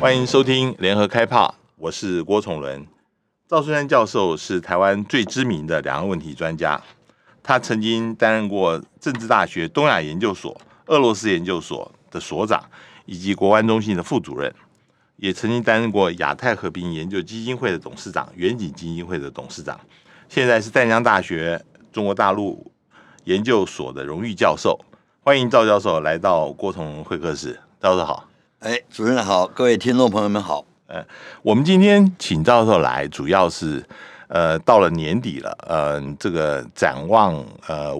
欢迎收听联合开炮，我是郭崇伦。赵春山教授是台湾最知名的两岸问题专家，他曾经担任过政治大学东亚研究所、俄罗斯研究所的所长，以及国安中心的副主任，也曾经担任过亚太和平研究基金会的董事长、远景基金会的董事长，现在是淡江大学中国大陆研究所的荣誉教授。欢迎赵教授来到郭崇伦会客室。赵教授好。哎，主任好，各位听众朋友们好。我们今天请赵教授来，主要是到了年底了，这个展望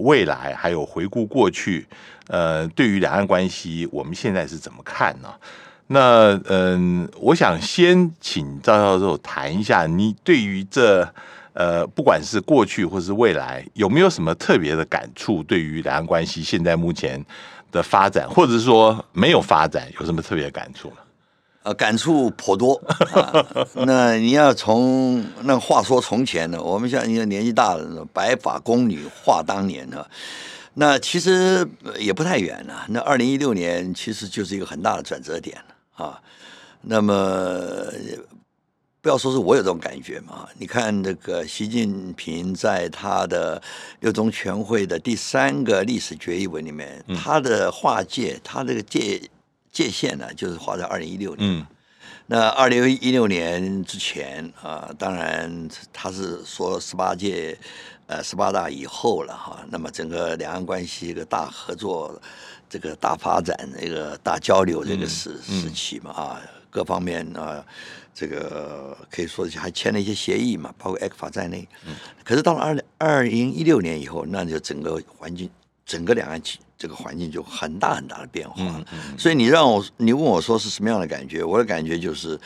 未来，还有回顾过去，对于两岸关系，我们现在是怎么看呢？那我想先请赵教授谈一下，你对于这不管是过去或是未来，有没有什么特别的感触？对于两岸关系现在目前的发展，或者说没有发展，有什么特别的感触吗？感触颇多那你要从那话说从前呢，我们像你年纪大了，白发宫女话当年呢，那其实也不太远了。那2016年其实就是一个很大的转折点啊。那么不要说是我有这种感觉嘛，你看这个习近平在他的六中全会的第3个历史决议文里面，他的划界，他这个界限呢，就是划在2016年。那2016年之前啊，当然他是说18大以后了哈。那么整个两岸关系一个大合作，这个大发展，这个大交流这个时期嘛啊，各方面啊，这个可以说还签了一些协议嘛，包括 ECFA 在内。可是到了2016年以后，那就整个环境，整个两岸这个环境就很大很大的变化了。所以你问我说是什么样的感觉？我的感觉就是，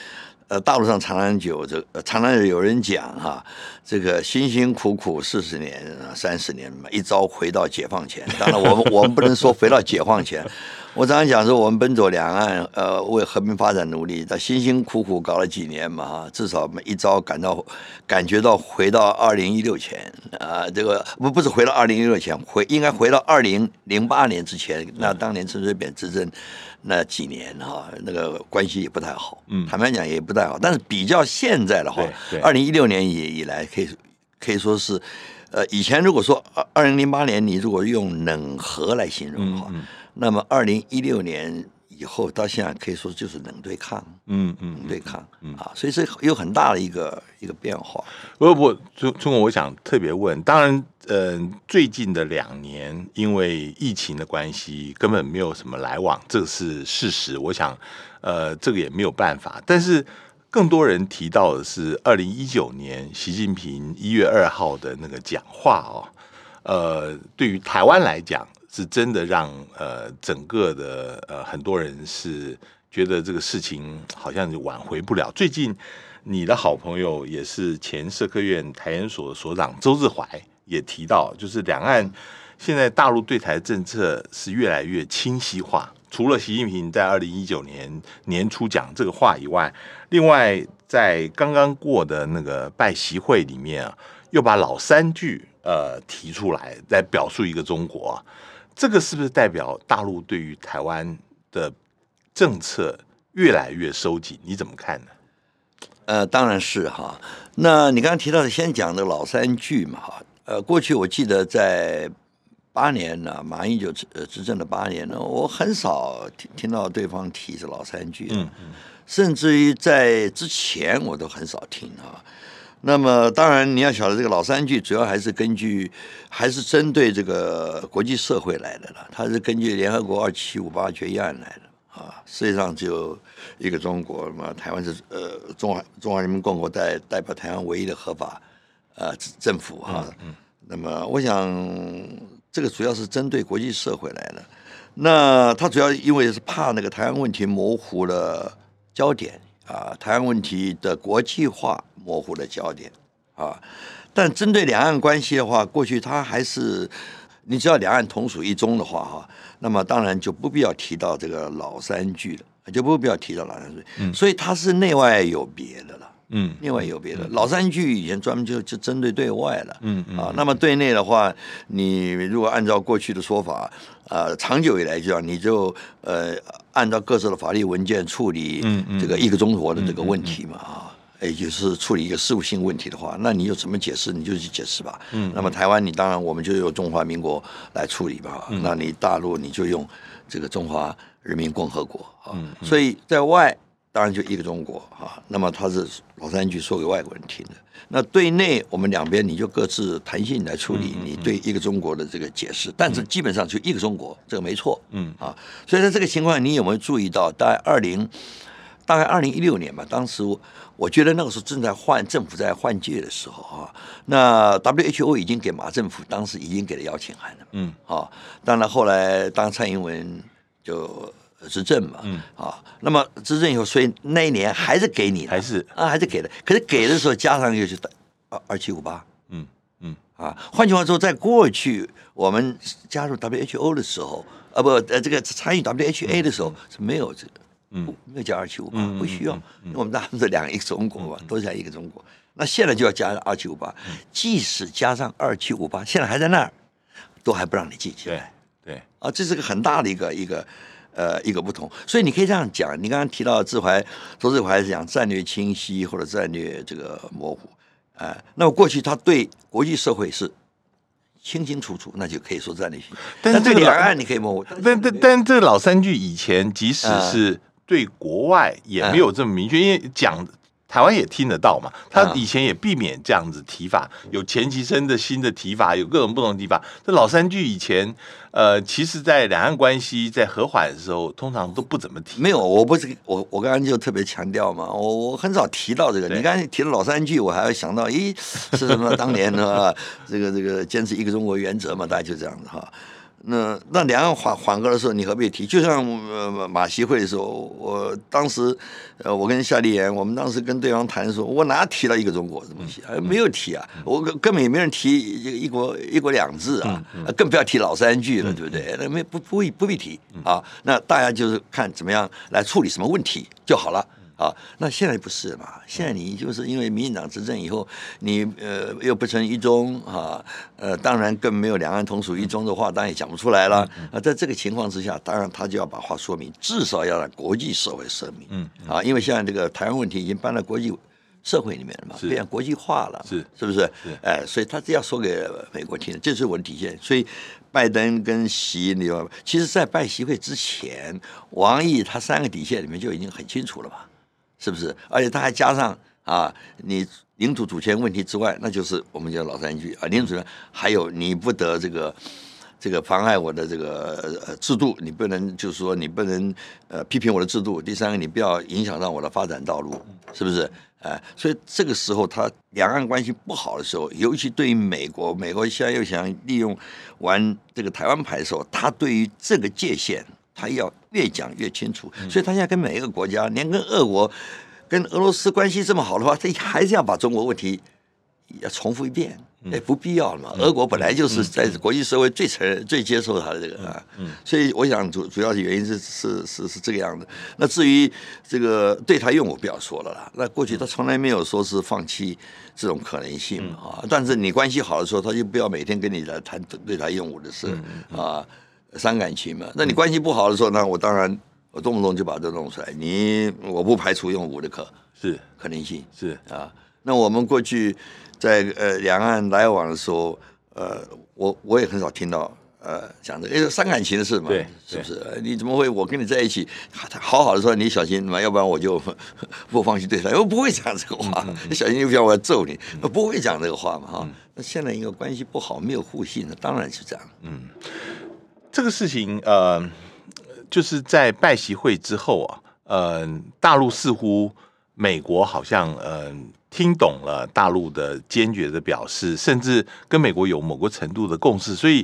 大陆上常常有人讲哈、啊，这个辛辛苦苦40年、30年嘛，一朝回到解放前。当然我们不能说回到解放前。我常常讲说，我们奔走两岸，为和平发展努力，但辛辛苦苦搞了几年嘛，至少一朝感觉到回到2016前啊，这个不是回到2016前，应该回到2008年之前。那当年陈水扁执政那几年哈、啊，那个关系也不太好，坦白讲也不太好。但是比较现在的话，2016年以来可以说是，以前如果说2008年你如果用冷和来形容的话。那么2016年以后到现在可以说就是冷对抗，冷对抗啊，所以是有很大的一个变化。我想特别问，当然，最近的2年因为疫情的关系，根本没有什么来往，这是事实。我想，这个也没有办法。但是更多人提到的是2019年习近平1月2号的那个讲话哦，对于台湾来讲，是真的让整个的很多人是觉得这个事情好像就挽回不了。最近你的好朋友也是前社科院台研所的所长周志怀也提到，就是两岸现在大陆对台政策是越来越清晰化。除了习近平在2019年年初讲这个话以外，另外在刚刚过的那个拜习会里面啊，又把老三句提出来，来表述一个中国。这个是不是代表大陆对于台湾的政策越来越收紧？你怎么看呢？当然是哈。那你刚刚提到的，先讲的老三句嘛哈。过去我记得在8年呢、啊，马英九执政的8年呢，我很少听到对方提这老三句、啊，甚至于在之前我都很少听啊。那么当然你要晓得，这个老三句主要还是针对这个国际社会来的了，它是根据联合国2758决议案来的啊。世界上只有一个中国嘛，台湾是中华人民共和国代表台湾唯一的合法政府哈。那么我想这个主要是针对国际社会来的，那它主要因为是怕那个台湾问题模糊了焦点啊，台湾问题的国际化模糊的焦点啊。但针对两岸关系的话，过去它还是，你只要两岸同属一中的话哈，那么当然就不必要提到这个老三句了，就不必要提到老三句，所以它是内外有别的了嗯，另外有别的。老三句以前专门就针对对外了，那么对内的话，你如果按照过去的说法，长久以来就讲，你就按照各自的法律文件处理这个一个中国的这个问题嘛，也就是处理一个事务性问题的话，那你有怎么解释你就去解释吧。那么台湾你当然我们就用中华民国来处理吧，那你大陆你就用这个中华人民共和国啊，所以在外当然就一个中国啊。那么他是老三句说给外国人听的。那对内我们两边你就各自弹性来处理你对一个中国的这个解释，但是基本上就一个中国，这个没错，所以在这个情况你有没有注意到，大概2016年吧，当时我觉得那个时候正在换政府在换届的时候啊，那 WHO 已经给马政府当时已经给了邀请函了，当然后来当蔡英文就执政嘛，那么执政以后，所以那一年还是给你的，还是给的，可是给的时候加上又是2758，换句话说，在过去我们加入 WHO 的时候，这个参与 WHA 的时候是没有这个。没有加2758，不需要，因为我们大陆是两个中国嘛，都是一个中国。那现在就要加2758，即使加上2758，现在还在那儿，都还不让你进去。对，啊，这是个很大的一个不同。所以你可以这样讲，你刚刚提到周志怀是讲战略清晰或者战略这个模糊，那么过去他对国际社会是清清楚楚，那就可以说战略清晰。但对两岸你可以模糊。但这老三句以前即使是。对国外也没有这么明确，因为讲台湾也听得到嘛，他以前也避免这样子提法，有前期生的新的提法，有各种不同的提法。这老三句以前，其实在两岸关系在和缓的时候，通常都不怎么提。没有，我刚刚就特别强调嘛，我很少提到这个。你刚才提到老三句，我还要想到，是什么？当年呢，这个坚持一个中国原则嘛，大家就这样子哈。那两岸缓和的时候，你何必提？就像马习会的时候，我当时，我跟夏立言，我们当时跟对方谈说，我哪提到一个中国这东西，没有提啊，我根本也没人提一国两制啊，更不要提老三句了，对不对？那不必提啊。那大家就是看怎么样来处理什么问题就好了。那现在不是嘛？现在你就是因为民进党执政以后，你又不成一中啊，当然更没有两岸同属一中的话，当然也讲不出来了。在这个情况之下，当然他就要把话说明，至少要让国际社会声明因为现在这个台湾问题已经搬到国际社会里面了嘛，变国际化了，是不是？所以他这要说给美国听，这是我的底线。所以拜登跟习，你知道吗？其实，在拜习会之前，王毅他三个底线里面就已经很清楚了嘛。是不是？而且他还加上你领土主权问题之外，那就是我们叫老三句领土主权，还有你不得这个妨碍我的这个制度，你不能就是说你不能批评我的制度。第三个，你不要影响到我的发展道路，是不是？所以这个时候他两岸关系不好的时候，尤其对于美国现在又想利用玩这个台湾牌的时候，他对于这个界限。他要越讲越清楚，所以他现在跟每一个国家，连跟俄国、跟俄罗斯关系这么好的话，他还是要把中国问题要重复一遍，不必要了嘛。俄国本来就是在国际社会最承认、最接受他的这个所以我想主要的原因是这个样子。那至于这个对台用，我不要说了啦。那过去他从来没有说是放弃这种可能性但是你关系好的时候，他就不要每天跟你来谈对台用武的事伤感情嘛，那你关系不好的时候呢，我当然我动不动就把这弄出来。我不排除用武的可能性那我们过去在两岸来往的时候，我也很少听到讲的，因为伤感情的事嘛，是不是？你怎么会我跟你在一起好的时候你小心嘛，要不然我就不放心对他，我不会讲这个话，小心又不要我要揍你，不会讲这个话嘛那现在因为关系不好，没有互信，当然是这样。这个事情，就是在拜习会之后大陆似乎美国好像听懂了大陆的坚决的表示，甚至跟美国有某个程度的共识，所以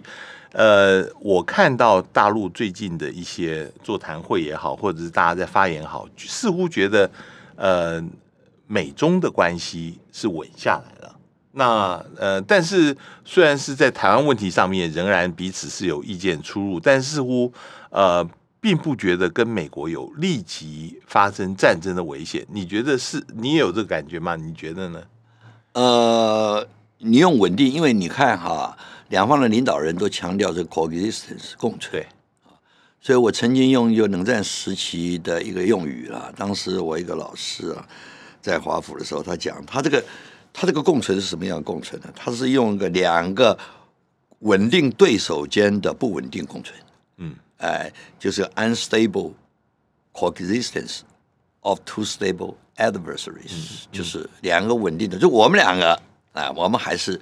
我看到大陆最近的一些座谈会也好，或者是大家在发言也好，似乎觉得美中的关系是稳下来了。那但是虽然是在台湾问题上面仍然彼此是有意见出入，但似乎并不觉得跟美国有立即发生战争的危险，你觉得是？你有这感觉吗？你觉得呢？你用稳定，因为你看哈，两方的领导人都强调这 coexistence 共存。所以我曾经用就冷战时期的一个用语啦，当时我一个老师啊，在华府的时候，他讲他这个共存是什么样的共存呢？他是用个两个稳定对手间的不稳定共存。嗯。就是 unstable coexistence of two stable adversaries， 就是两个稳定的，就我们两个啊，我们还是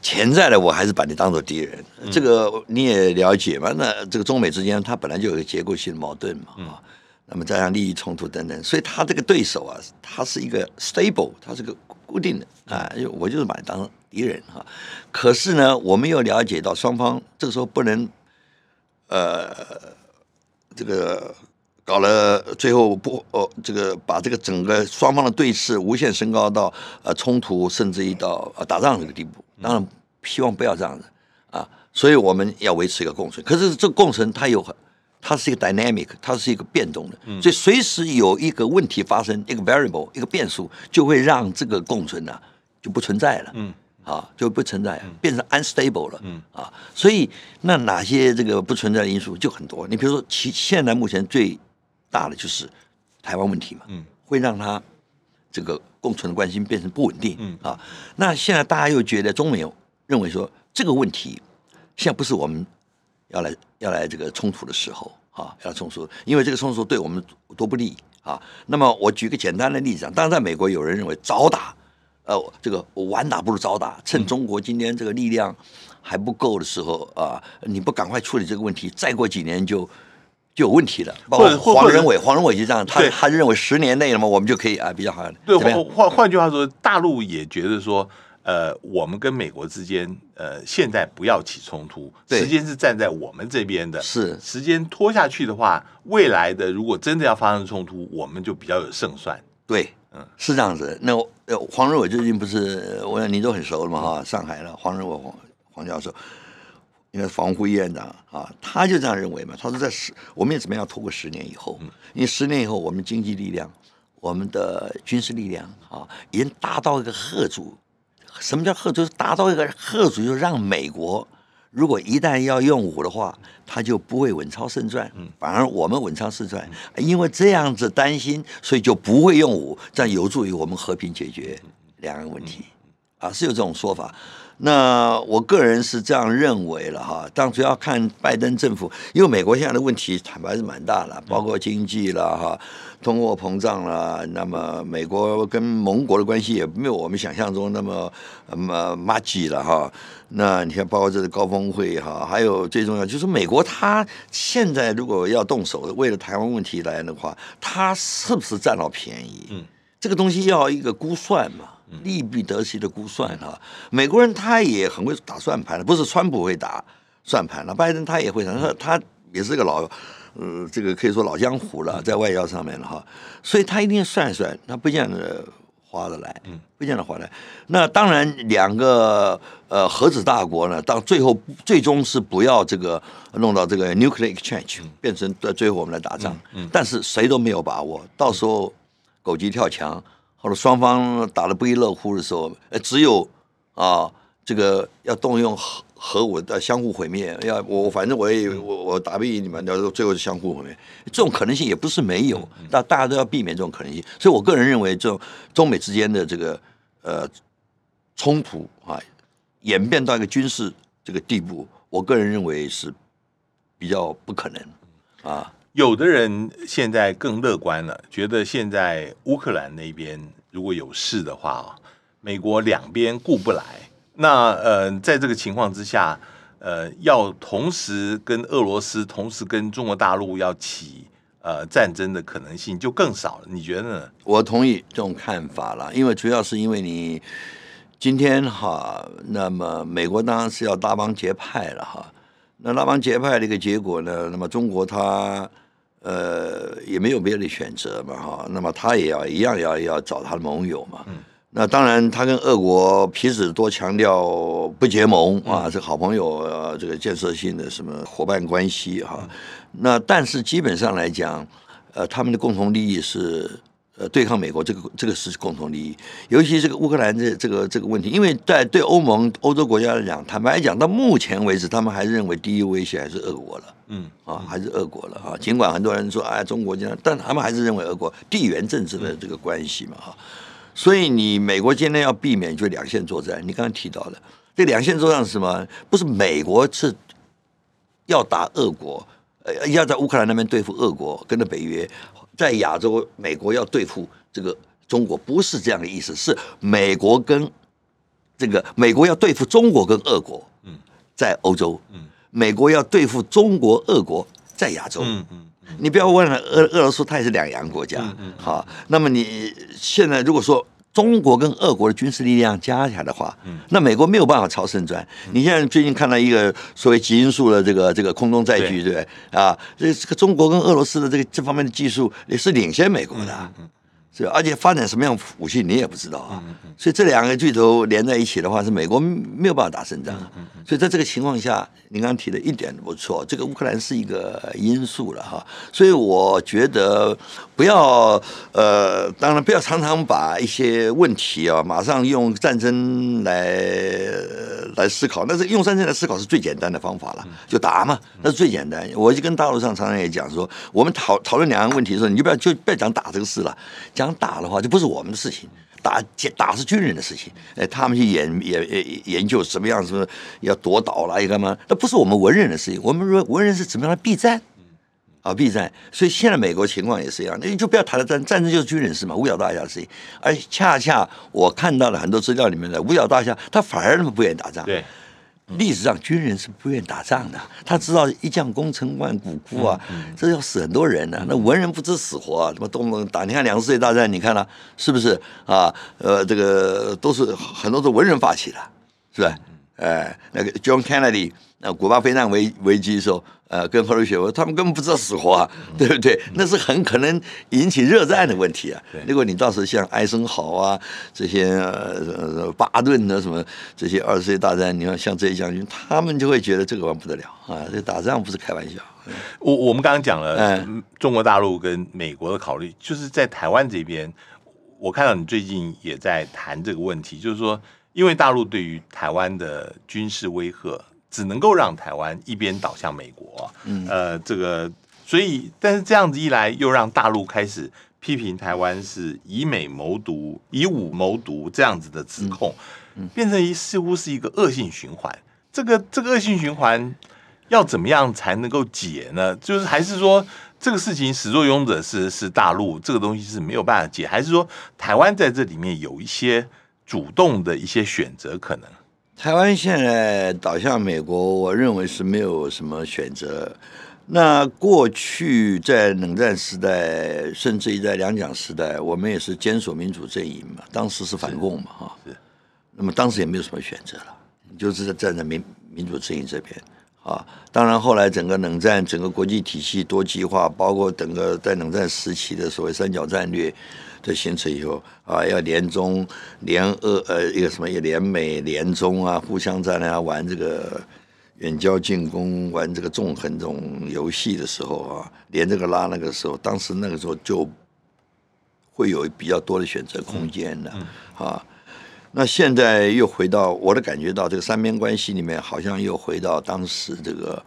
潜在的，我还是把你当作敌人。这个你也了解嘛？那这个中美之间，它本来就有一个结构性的矛盾嘛，啊，那么加上利益冲突等等，所以他这个对手啊，他是一个 stable， 他是个固定的啊，我就是把你当敌人哈。可是呢，我们又了解到双方这个时候不能。这个搞了，最后不，这个把这个整个双方的对峙无限升高到冲突，甚至于到打仗这个地步。当然，希望不要这样子啊。所以我们要维持一个共存。可是这个共存它是一个 dynamic， 它是一个变动的，所以随时有一个问题发生，一个 variable， 一个变数，就会让这个共存呢就不存在了。啊，就不存在，变成 unstable 了。啊，所以那哪些这个不存在的因素就很多。你比如说，现在目前最大的就是台湾问题嘛，会让它这个共存的关系变成不稳定。啊，那现在大家又觉得中美认为说这个问题现在不是我们要来这个冲突的时候啊，要冲突，因为这个冲突对我们多不利啊。那么我举个简单的例子啊，当然在美国有人认为早打。这个我晚打不如早打，趁中国今天这个力量还不够的时候啊，你不赶快处理这个问题，再过几年就有问题了。包括黄仁伟就这样，他认为10年内了嘛，我们就可以啊比较好。对，换句话说，大陆也觉得说，我们跟美国之间，现在不要起冲突，时间是站在我们这边的。是，时间拖下去的话，未来的如果真的要发生冲突，我们就比较有胜算。对。是这样子。那黄仁伟最近不是，我想您都很熟了嘛哈，上海了，黄仁伟黄教授，应该是防护院长啊，他就这样认为嘛。他说在我们也怎么样透过10年以后，因为10年以后我们经济力量、我们的军事力量啊，已经达到一个吓阻。什么叫吓阻？达到一个吓阻，就是让美国如果一旦要用武的话，他就不会稳操胜算，反而我们稳操胜算，因为这样子担心，所以就不会用武，这样有助于我们和平解决两个问题，啊，是有这种说法。那我个人是这样认为了哈，当然主要看拜登政府，因为美国现在的问题坦白是蛮大的，包括经济了哈，通货膨胀了，那么美国跟盟国的关系也没有我们想象中那么麻吉了哈。那你看，包括这个高峰会哈，还有最重要就是美国他现在如果要动手为了台湾问题来的话，他是不是占到便宜？这个东西要一个估算嘛。利弊得失的估算啊，美国人他也很会打算盘的，不是川普会打算盘了，拜登他也会打，他也是个老，这个可以说老江湖了，在外交上面了哈，所以他一定算算，他不见得划得来，不见得划得来。那当然，两个核子大国呢，到最后最终是不要这个弄到这个 nuclear exchange， 变成最后我们来打仗，但是谁都没有把握，到时候狗急跳墙。或者双方打得不亦乐乎的时候，只有啊，这个要动用核武的相互毁灭，要我反正我打不赢你们，最后相互毁灭，这种可能性也不是没有，但大家都要避免这种可能性。所以我个人认为，这种中美之间的这个冲突啊，演变到一个军事这个地步，我个人认为是比较不可能啊。有的人现在更乐观了，觉得现在乌克兰那边如果有事的话，美国两边顾不来。那在这个情况之下，要同时跟俄罗斯、同时跟中国大陆要起战争的可能性就更少了。你觉得呢？我同意这种看法了，因为主要是因为你今天哈，那么美国当然是要拉帮结派了哈。那拉帮结派的一个结果呢？那么中国它。也没有别的选择嘛哈，那么他也要一样要找他的盟友嘛，那当然他跟俄国彼此多强调不结盟啊，这好朋友啊，这个建设性的什么伙伴关系哈、啊。那但是基本上来讲，他们的共同利益是对抗美国，这个是共同利益。尤其这个乌克兰这个问题，因为在对欧盟欧洲国家来讲，坦白讲到目前为止，他们还认为第一威胁还是俄国了，还是俄国了啊。尽管很多人说哎中国这样，但他们还是认为俄国地缘政治的这个关系嘛哈。所以你美国今天要避免就两线作战，你刚刚提到了这两线作战是什么？不是美国是要打俄国，要在乌克兰那边对付俄国，跟着北约。在亚洲，美国要对付这个中国，不是这样的意思，是美国跟这个美国要对付中国跟俄国，在欧洲，美国要对付中国、俄国在亚洲。你不要忘了，俄罗斯它也是两洋国家，好，那么你现在如果说中国跟俄国的军事力量加起来的话，那美国没有办法朝胜转。你现在最近看到一个所谓极音速的这个空中载具，对不对啊？这个中国跟俄罗斯的这方面的技术也是领先美国的、啊，是而且发展什么样武器你也不知道啊。所以这两个巨头连在一起的话，是美国没有办法打胜仗、啊。所以在这个情况下，您刚刚提的一点不错，这个乌克兰是一个因素了哈。所以我觉得不要当然不要常常把一些问题啊马上用战争来思考，但是用战争来思考是最简单的方法了，就打嘛，那是最简单。我就跟大陆上常常也讲说，我们讨论两岸问题的时候，你就不要讲打这个事了，讲打的话就不是我们的事情，打是军人的事情，他们去研究什么样子要夺岛啦，干嘛？那不是我们文人的事情，我们文人是怎么样的避战啊，避战。所以现在美国情况也是一样，你就不要谈了战争就是军人事嘛，五角大厦的事情。而恰恰我看到了很多资料里面的五角大厦，他反而那么不愿意打仗。对。历史上军人是不愿打仗的，他知道一将功成万骨枯啊，这要死很多人呢、啊。那文人不知死活啊，什么动不动打？你看两次世界大战，你看了、啊、是不是啊？这个都是很多是文人发起的，是吧？那个 John Kennedy， 古巴非难危机的时候，跟赫鲁雪夫他们根本不知道死活啊，对不对？那是很可能引起热战的问题啊。如果你到时候像艾森豪啊这些巴顿啊什么这些二次世界大战，你看像这些将军，他们就会觉得这个玩不得了啊，这打仗不是开玩笑。我们刚刚讲了、中国大陆跟美国的考虑，就是在台湾这边，我看到你最近也在谈这个问题，就是说。因为大陆对于台湾的军事威吓，只能够让台湾一边倒向美国，这个，所以，但是这样子一来，又让大陆开始批评台湾是以美谋独、以武谋独这样子的指控，变成似乎是一个恶性循环。这个恶性循环要怎么样才能够解呢？就是还是说这个事情始作俑者是大陆，这个东西是没有办法解，还是说台湾在这里面有一些？主动的一些选择可能，台湾现在倒向美国，我认为是没有什么选择。那过去在冷战时代，甚至于在两蒋时代，我们也是坚守民主阵营嘛，当时是反共嘛，哈，那么当时也没有什么选择了，就是站在民主阵营这边。啊，当然，后来整个冷战、整个国际体系多极化，包括整个在冷战时期的所谓三角战略的形成以后，啊，要联中、联俄，一个什么也联美、联中啊，互相战啊，玩这个远交近攻，玩这个纵横这种游戏的时候啊，连这个拉那个时候，当时那个时候就会有比较多的选择空间了，啊。那现在又回到我的感觉到这个三边关系里面，好像又回到当时这个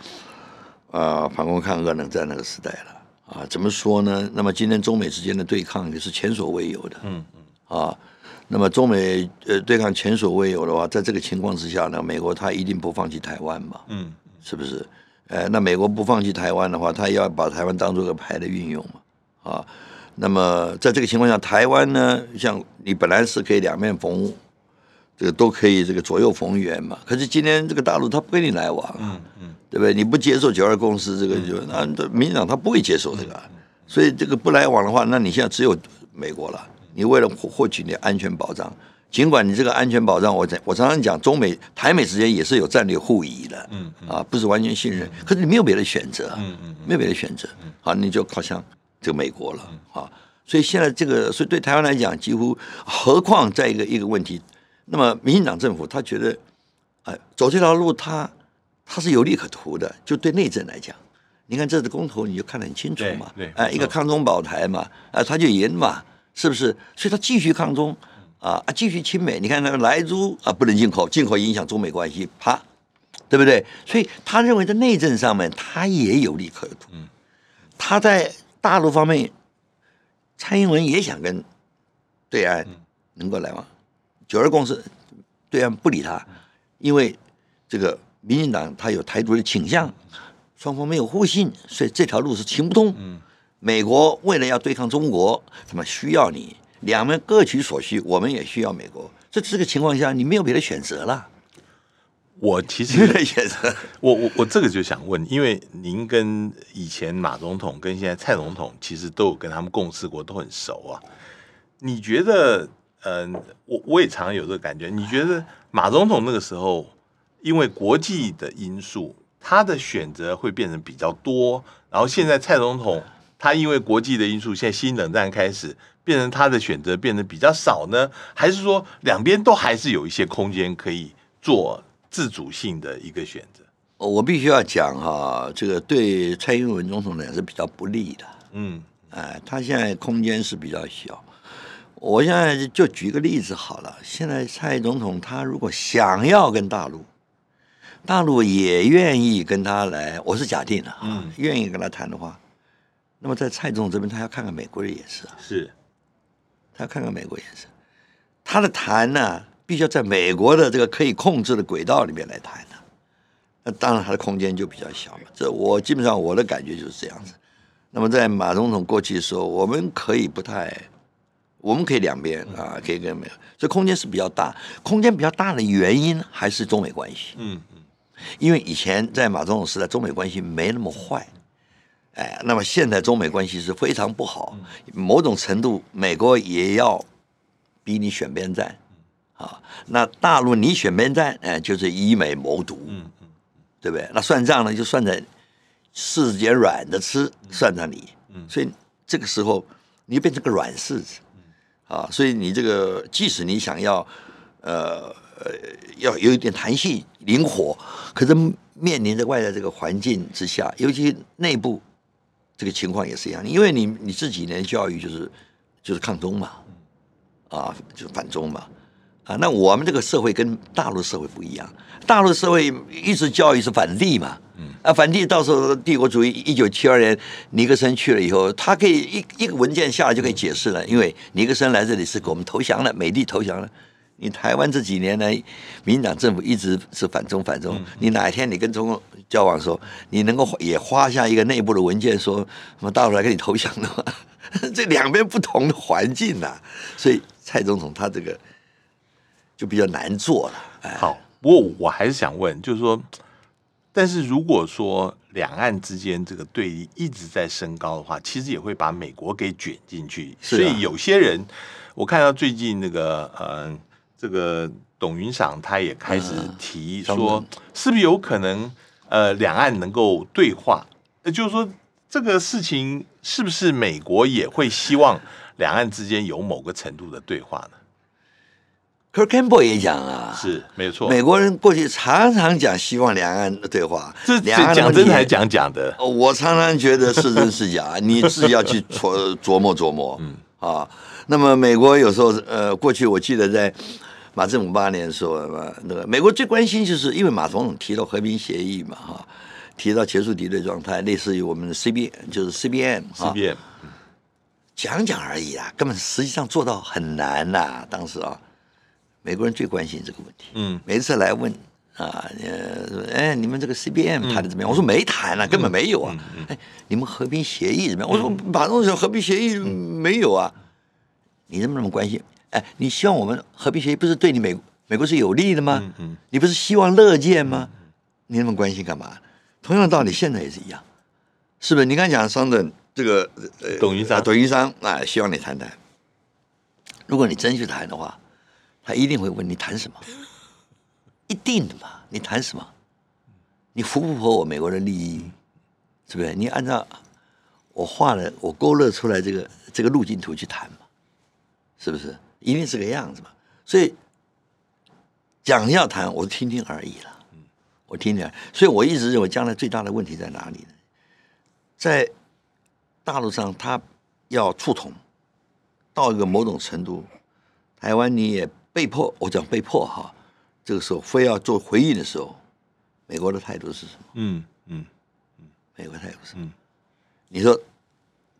反共抗俄冷战那个时代了啊？怎么说呢？那么今天中美之间的对抗也是前所未有的，啊，那么中美对抗前所未有的话，在这个情况之下呢，美国他一定不放弃台湾嘛，是不是？那美国不放弃台湾的话，他要把台湾当作个牌的运用嘛，啊，那么在这个情况下，台湾呢，像你本来是可以两面逢。这个都可以，这个左右逢源嘛。可是今天这个大陆他不跟你来往、啊，对不对？你不接受九二共识，这个就那民进党他不会接受这个、啊，所以这个不来往的话，那你现在只有美国了。你为了获取你的安全保障，尽管你这个安全保障，我常常讲，中美台美之间也是有战略互疑的，啊，不是完全信任。可是你没有别的选择，没有别的选择，好，你就靠向这个美国了，啊。所以现在这个，所以对台湾来讲，几乎何况在一个问题，那么民进党政府他觉得，走这条路他是有利可图的，就对内政来讲，你看这次公投你就看得很清楚嘛，一个抗中保台嘛，他就赢嘛，是不是？所以他继续抗中啊，继续亲美，你看那个莱猪啊不能进口，进口影响中美关系，啪，对不对？所以他认为在内政上面他也有利可图，他在大陆方面。蔡英文也想跟对岸能够来往，九二共识对岸不理他，因为这个民进党他有台独的倾向，双方没有互信，所以这条路是行不通。美国为了要对抗中国，他们需要你，两边各取所需，我们也需要美国。在这个情况下，你没有别的选择了。我其实我这个就想问，因为您跟以前马总统跟现在蔡总统其实都有跟他们共事过，都很熟啊。你觉得我也常常有这个感觉，你觉得马总统那个时候因为国际的因素，他的选择会变成比较多，然后现在蔡总统他因为国际的因素，现在新冷战开始，变成他的选择变得比较少呢？还是说两边都还是有一些空间可以做自主性的一个选择？我必须要讲哈，这个对蔡英文总统呢是比较不利的。他现在空间是比较小。我现在就举一个例子好了，现在蔡总统他如果想要跟大陆也愿意跟他来，我是假定了愿意跟他谈的话，那么在蔡总统这边他要看看美国的也是，他要看看美国也是，他的谈呢必须要在美国的这个可以控制的轨道里面来谈的，那当然它的空间就比较小了。这我基本上我的感觉就是这样子。那么在马总统过去的时候，我们可以两边啊，可以跟美国，这空间是比较大。空间比较大的原因还是中美关系。因为以前在马总统时代，中美关系没那么坏。那么现在中美关系是非常不好，某种程度美国也要逼你选边站。那大陆你选边站，就是以美谋独，对不对？那算账呢，就算在柿子捡软的吃，算在你，所以这个时候你变成个软柿子啊。所以你这个即使你想要要有一点弹性灵活，可是面临着外在这个环境之下，尤其内部这个情况也是一样，因为你自己的教育就是抗中嘛，就是反中嘛。那我们这个社会跟大陆社会不一样，大陆社会一直教育是反帝嘛，反帝到时候帝国主义1972年尼克森去了以后，他可以一个文件下来就可以解释了，因为尼克森来这里是给我们投降了，美帝投降了。你台湾这几年来，民进党政府一直是反中，你哪一天你跟中共交往的时候，你能够也花下一个内部的文件说什么大陆来跟你投降的吗？这两边不同的环境啊，所以蔡总统他这个。就比较难做了。好，不过我还是想问，就是说，但是如果说两岸之间这个对立一直在升高的话，其实也会把美国给卷进去。所以有些人，我看到最近那个这个董云赏他也开始提说，是不是有可能两岸能够对话？就是说这个事情是不是美国也会希望两岸之间有某个程度的对话呢？可是 Campbell 也讲啊，是没错。美国人过去常常讲希望两岸对话，这讲真还讲假的。我常常觉得是真是假，你自己要去琢磨。那么美国有时候过去我记得在马政府8年的时候，那个美国最关心就是因为马总统提到和平协议嘛，提到结束敌对状态，类似于我们的 CBM， 就是 CBM，讲而已啊，根本实际上做到很难呐，当时啊。美国人最关心这个问题，每次来问你们这个 CBM 谈的怎么样？我说没谈啊，根本没有啊。你们和平协议怎么样？我说马总统和平协议没有啊，你那么关心？你希望我们和平协议不是对你美国是有利的吗？你不是希望乐见吗？你那么关心干嘛？同样的道理，现在也是一样，是不是？你刚才讲商人这个董云商啊，希望你谈谈。如果你真去谈的话。他一定会问你谈什么，一定的嘛？你谈什么？你符不符合我美国的利益？是不是？你按照我勾勒出来这个路径图去谈嘛，是不是？一定是个样子嘛。所以讲要谈，我听听而已了，我听听。所以我一直认为将来最大的问题在哪里呢？在大陆上，他要触统到一个某种程度，台湾你也被迫，我讲被迫哈，这个时候非要做回应的时候，美国的态度是什么？美国态度是什么？你说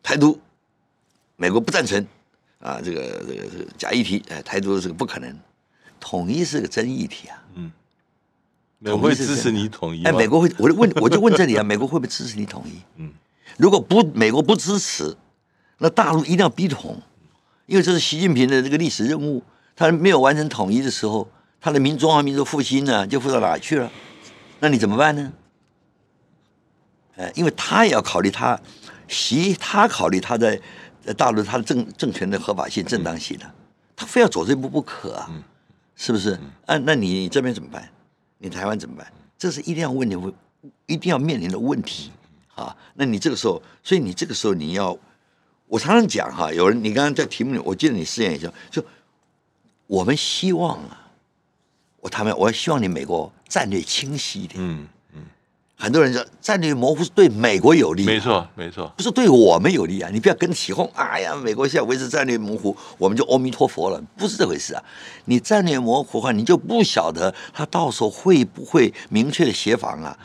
台独，美国不赞成啊，这个假议题，台独这个不可能，统一是个真议题啊。美国会支持你统一吗？美国会，我就问这里啊，美国会不会支持你统一？如果美国不支持，那大陆一定要逼统，因为这是习近平的这个历史任务。他没有完成统一的时候，他的中华民族复兴呢，就复到哪去了？那你怎么办呢？因为他也要考虑他考虑他在大陆他的政权的合法性、正当性的，他非要走这步不可啊，是不是？那你这边怎么办？你台湾怎么办？这是一定要问题，一定要面临的问题啊。那你这个时候，所以你这个时候你要，我常常讲哈，有人你刚刚在题目里，我记得你试验一下就。我们希望啊，我希望你美国战略清晰一点。很多人说战略模糊是对美国有利，没错没错，不是对我们有利啊！你不要跟起哄，哎呀，美国现在维持战略模糊，我们就阿弥陀佛了，不是这回事啊！你战略模糊的话，你就不晓得他到时候会不会明确的协防啊？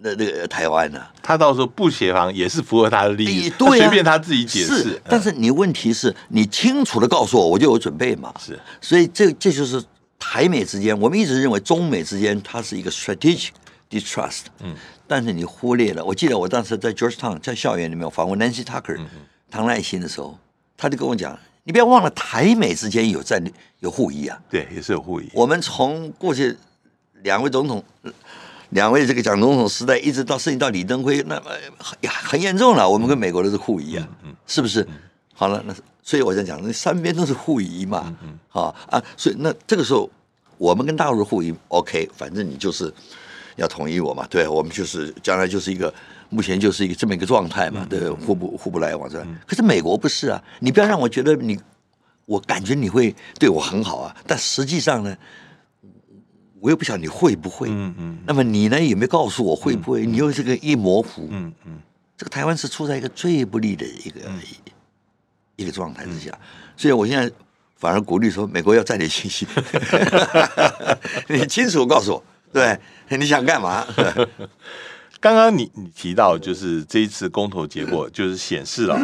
那个台湾呢、啊？他到时候不协防也是符合他的利益，对啊、随便他自己解释。但是你问题是你清楚的告诉我，我就有准备嘛。是，所以这就是台美之间，我们一直认为中美之间它是一个 strategic distrust。但是你忽略了，我记得我当时在 George Town 在校园里面访问 Nancy Tucker 唐耐心的时候，他就跟我讲。你不要忘了，台美之间有战略有互依啊。对，也是有互依。我们从过去两位这个蒋总统时代，一直到甚至到李登辉，那很严重了。我们跟美国都是互依啊，是不是？好了，那所以我在讲，那三边都是互依嘛，所以那这个时候我们跟大陆互依 ，OK， 反正你就是要统一我嘛，对，我们就是将来就是一个目前就是一个这么一个状态嘛，对，互不来往这。可是美国不是啊，你不要让我觉得我感觉你会对我很好啊，但实际上呢？我又不晓得你会不会，那么你呢也没告诉我会不会，你又这个一模糊，这个台湾是处在一个最不利的一个状态之下，所以我现在反而鼓励说，美国要战略清晰，你清楚告诉我，对，你想干嘛？刚刚你提到就是这一次公投结果就是显示了，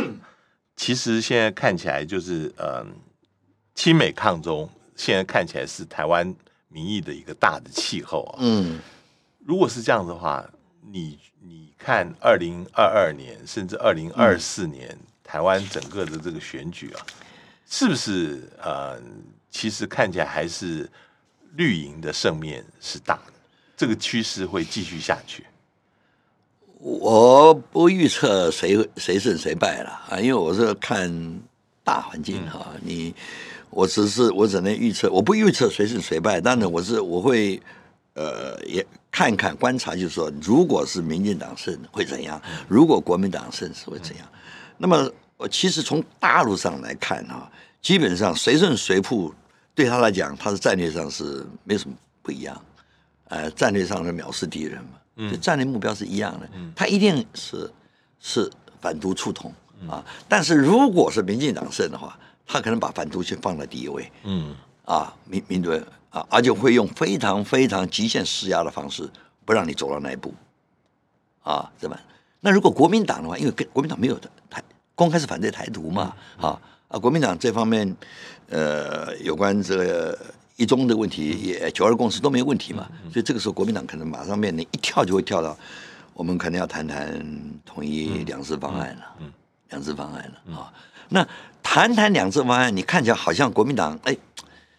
其实现在看起来就是亲美抗中，现在看起来是台湾。民意的一个大的气候啊，如果是这样的话，你看2022年甚至2024年、台湾整个的这个选举啊，是不是其实看起来还是绿营的胜面是大的，这个趋势会继续下去。我不预测谁胜谁败了啊，因为我是看大环境哈，我只能预测，我不预测谁胜谁败，但是我会也看看观察，就是说，如果是民进党胜会怎样，如果国民党胜是会怎样。那么，其实从大陆上来看啊，基本上谁胜谁负，对他来讲，他的战略上是没什么不一样，战略上是藐视敌人嘛，就战略目标是一样的，他一定是反独促统啊。但是如果是民进党胜的话，他可能把反独先放在第一位，民族啊，而且会用非常非常极限施压的方式，不让你走到那一步，啊，对吧？那如果国民党的话，因为国民党没有公开是反对台独嘛，国民党这方面，有关这个一中的问题，也9.2共识都没有问题嘛，所以这个时候国民党可能马上面临一跳就会跳到，我们可能要谈谈统一两制方案了，两制方案了啊，那。谈两制方案，你看起来好像国民党，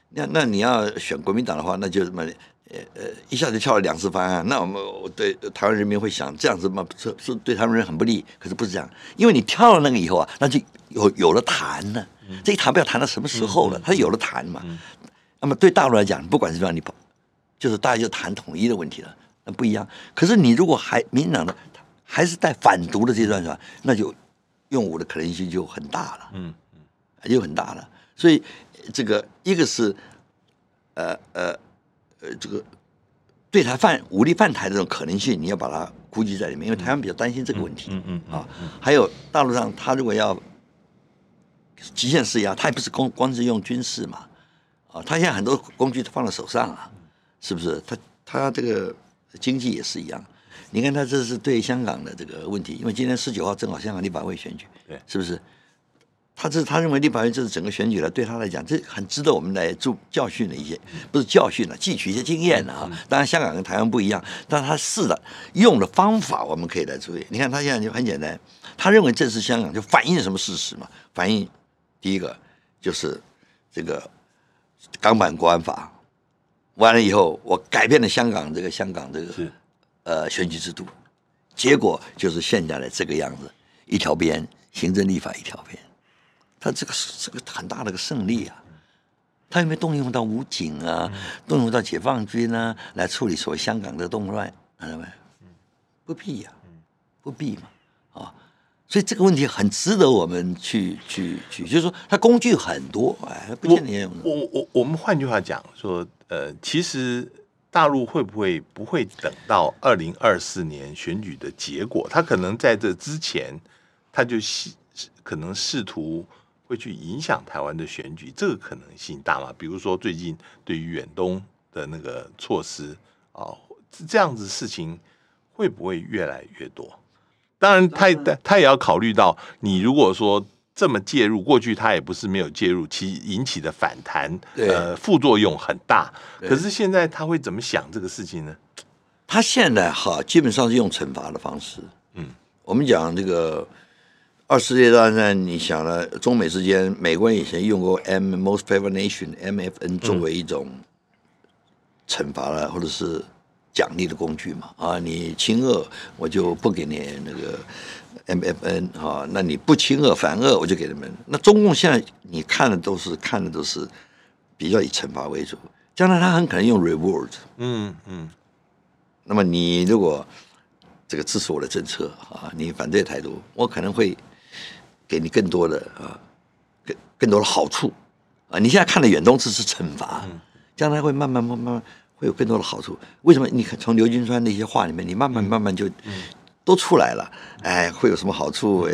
那你要选国民党的话，那就什么，一下就跳了两制方案，那我对台湾人民会想这样子嘛，是对他们人很不利，可是不是这样，因为你跳了那个以后啊，那就有了谈了，这一谈不要谈到什么时候了，他有了谈嘛，那么对大陆来讲，不管是怎么样，你就是大家就谈统一的问题了，那不一样。可是你如果民进党的还是在反独的阶段上，那就。用武的可能性就很大了，嗯嗯，又很大了。所以这个一个是这个对台武力犯台的这种可能性，你要把它估计在里面，因为台湾比较担心这个问题，啊，还有大陆上他如果要极限施压，他也不是光是用军事嘛，啊，他现在很多工具都放在手上啊，是不是？他这个经济也是一样。你看他这是对香港的这个问题，因为今天19号正好香港立法会选举，对，是不是？他认为立法会这是整个选举了，对他来讲，这很值得我们来做教训的一些，不是教训了，汲取一些经验啊。当然香港跟台湾不一样，但他试了用的方法，我们可以来注意。你看他现在就很简单，他认为这是香港，就反映什么事实嘛？反映第一个就是这个港版国安法完了以后，我改变了香港这个。选举制度，结果就是现在的这个样子，一条边，行政立法一条边，他这个很大的个胜利啊，他有没有动用到武警啊，动用到解放军啊，来处理所谓香港的动乱，看到没？不必呀，不必嘛，啊，所以这个问题很值得我们去，就是说他工具很多，哎，不见得用。我们换句话讲说，其实。大陆会不会等到2024年选举的结果？他可能在这之前，他就可能试图会去影响台湾的选举，这个可能性大吗？比如说最近对于远东的那个措施啊，这样子事情会不会越来越多？当然他也要考虑到，你如果说这么介入，过去他也不是没有介入，其引起的反弹，副作用很大。可是现在他会怎么想这个事情呢？他现在哈，基本上是用惩罚的方式。嗯，我们讲这个二次世界大战，你想了，中美之间，美国以前用过 Most Favored Nation (MFN) 作为一种惩罚了，或者是奖励的工具嘛。啊，你亲俄，我就不给你那个。MFN 哈，那你不亲恶反恶，我就给他们。那中共现在你看的都是比较以惩罚为主，将来他很可能用 reward。嗯嗯。那么你如果这个支持我的政策啊，你反对台独，我可能会给你更多的啊，更多的好处啊。你现在看的远东只是惩罚，将来会慢慢会有更多的好处。为什么？你看从刘金川的一些话里面，你慢慢就。都出来了，哎，会有什么好处？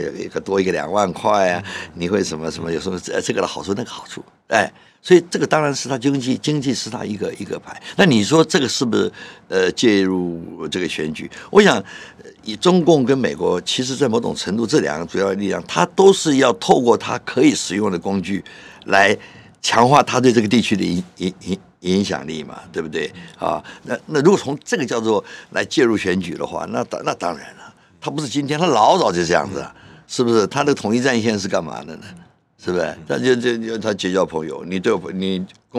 多一个2万块啊，你会什么有什么这个的好处那个好处，哎，所以这个当然是他经济是他一个牌。那你说这个是不是介入这个选举？我想，以中共跟美国，其实在某种程度这两个主要力量，它都是要透过它可以使用的工具来强化它对这个地区的影响力嘛，对不对啊？那如果从这个叫做来介入选举的话，那当然了，他不是今天，他老早就这样子了，是不是？他的统一战线是干嘛的呢？是不是？他就他结交朋友，你跟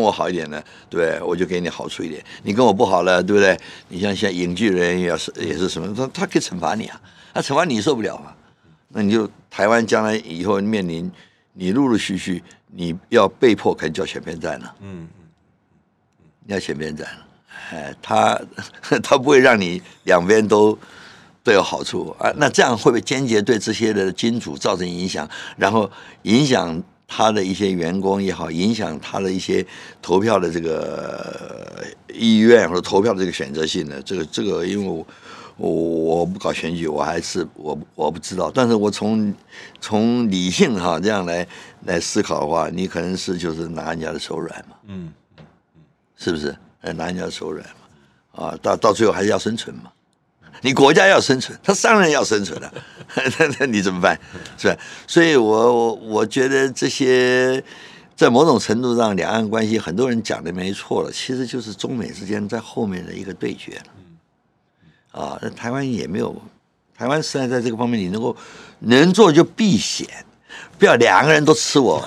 我好一点呢，对，我就给你好处一点；你跟我不好了，对不对？你像现在影剧人也是什么，他可以惩罚你啊，他惩罚你受不了啊，那你就台湾将来以后面临你陆续你要被迫可以叫选边站了，嗯。你要选边站了，哎，他不会让你两边都有好处啊。那这样会不会间接对这些的金主造成影响？然后影响他的一些员工也好，影响他的一些投票的这个意愿或者投票的这个选择性呢？这个，因为我不搞选举，我不知道。但是我从理性哈这样来思考的话，你可能是就是拿人家的手软嘛，嗯。是不是？拿人家手软嘛，啊，到最后还是要生存嘛。你国家要生存，他商人要生存了，那你怎么办？是吧？所以我觉得这些在某种程度上，两岸关系很多人讲的没错了，其实就是中美之间在后面的一个对决了。啊，那台湾也没有，台湾实在在这个方面，你能做就避险。不要两个人都吃我，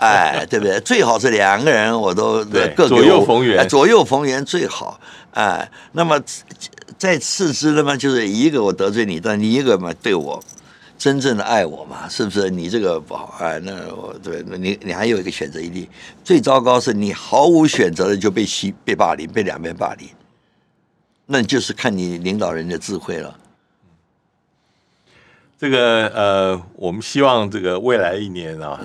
哎，对不对？最好是两个人我都各左右逢源，左右逢源最好。哎，那么再次之的嘛，就是一个我得罪你，但你一个嘛对我真正的爱我嘛，是不是？你这个不好，哎，那我对你还有一个选择余地。最糟糕是你毫无选择的就被霸凌，被两边霸凌，那就是看你领导人的智慧了。这个我们希望这个未来一年啊，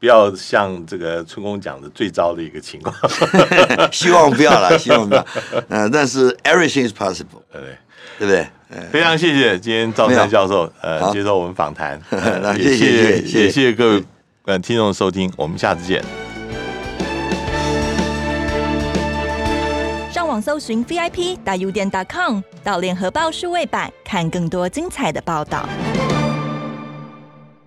不要像这个春工讲的最糟的一个情况，希望不要啦，希望不要。但是 everything is possible， 对不对？非常谢谢今天赵山教授接受我们访谈，也谢谢各位听众收听，我们下次见。上网搜寻 VIP.udn.com 到联合报数位版，看更多精彩的报道。